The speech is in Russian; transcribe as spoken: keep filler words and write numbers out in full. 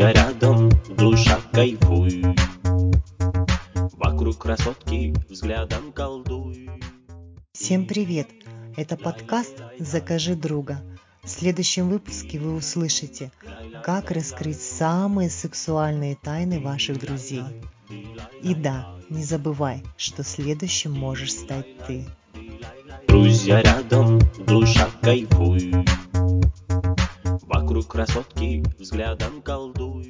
я рядом, душа кайфуй. Вокруг красотки взглядом колдуй. Всем привет! Это подкаст «Закажи друга». В следующем выпуске вы услышите, как раскрыть самые сексуальные тайны ваших друзей. И да, не забывай, что следующим можешь стать ты. Друзья рядом, душа кайфуй. Вокруг красотки взглядом колдуй.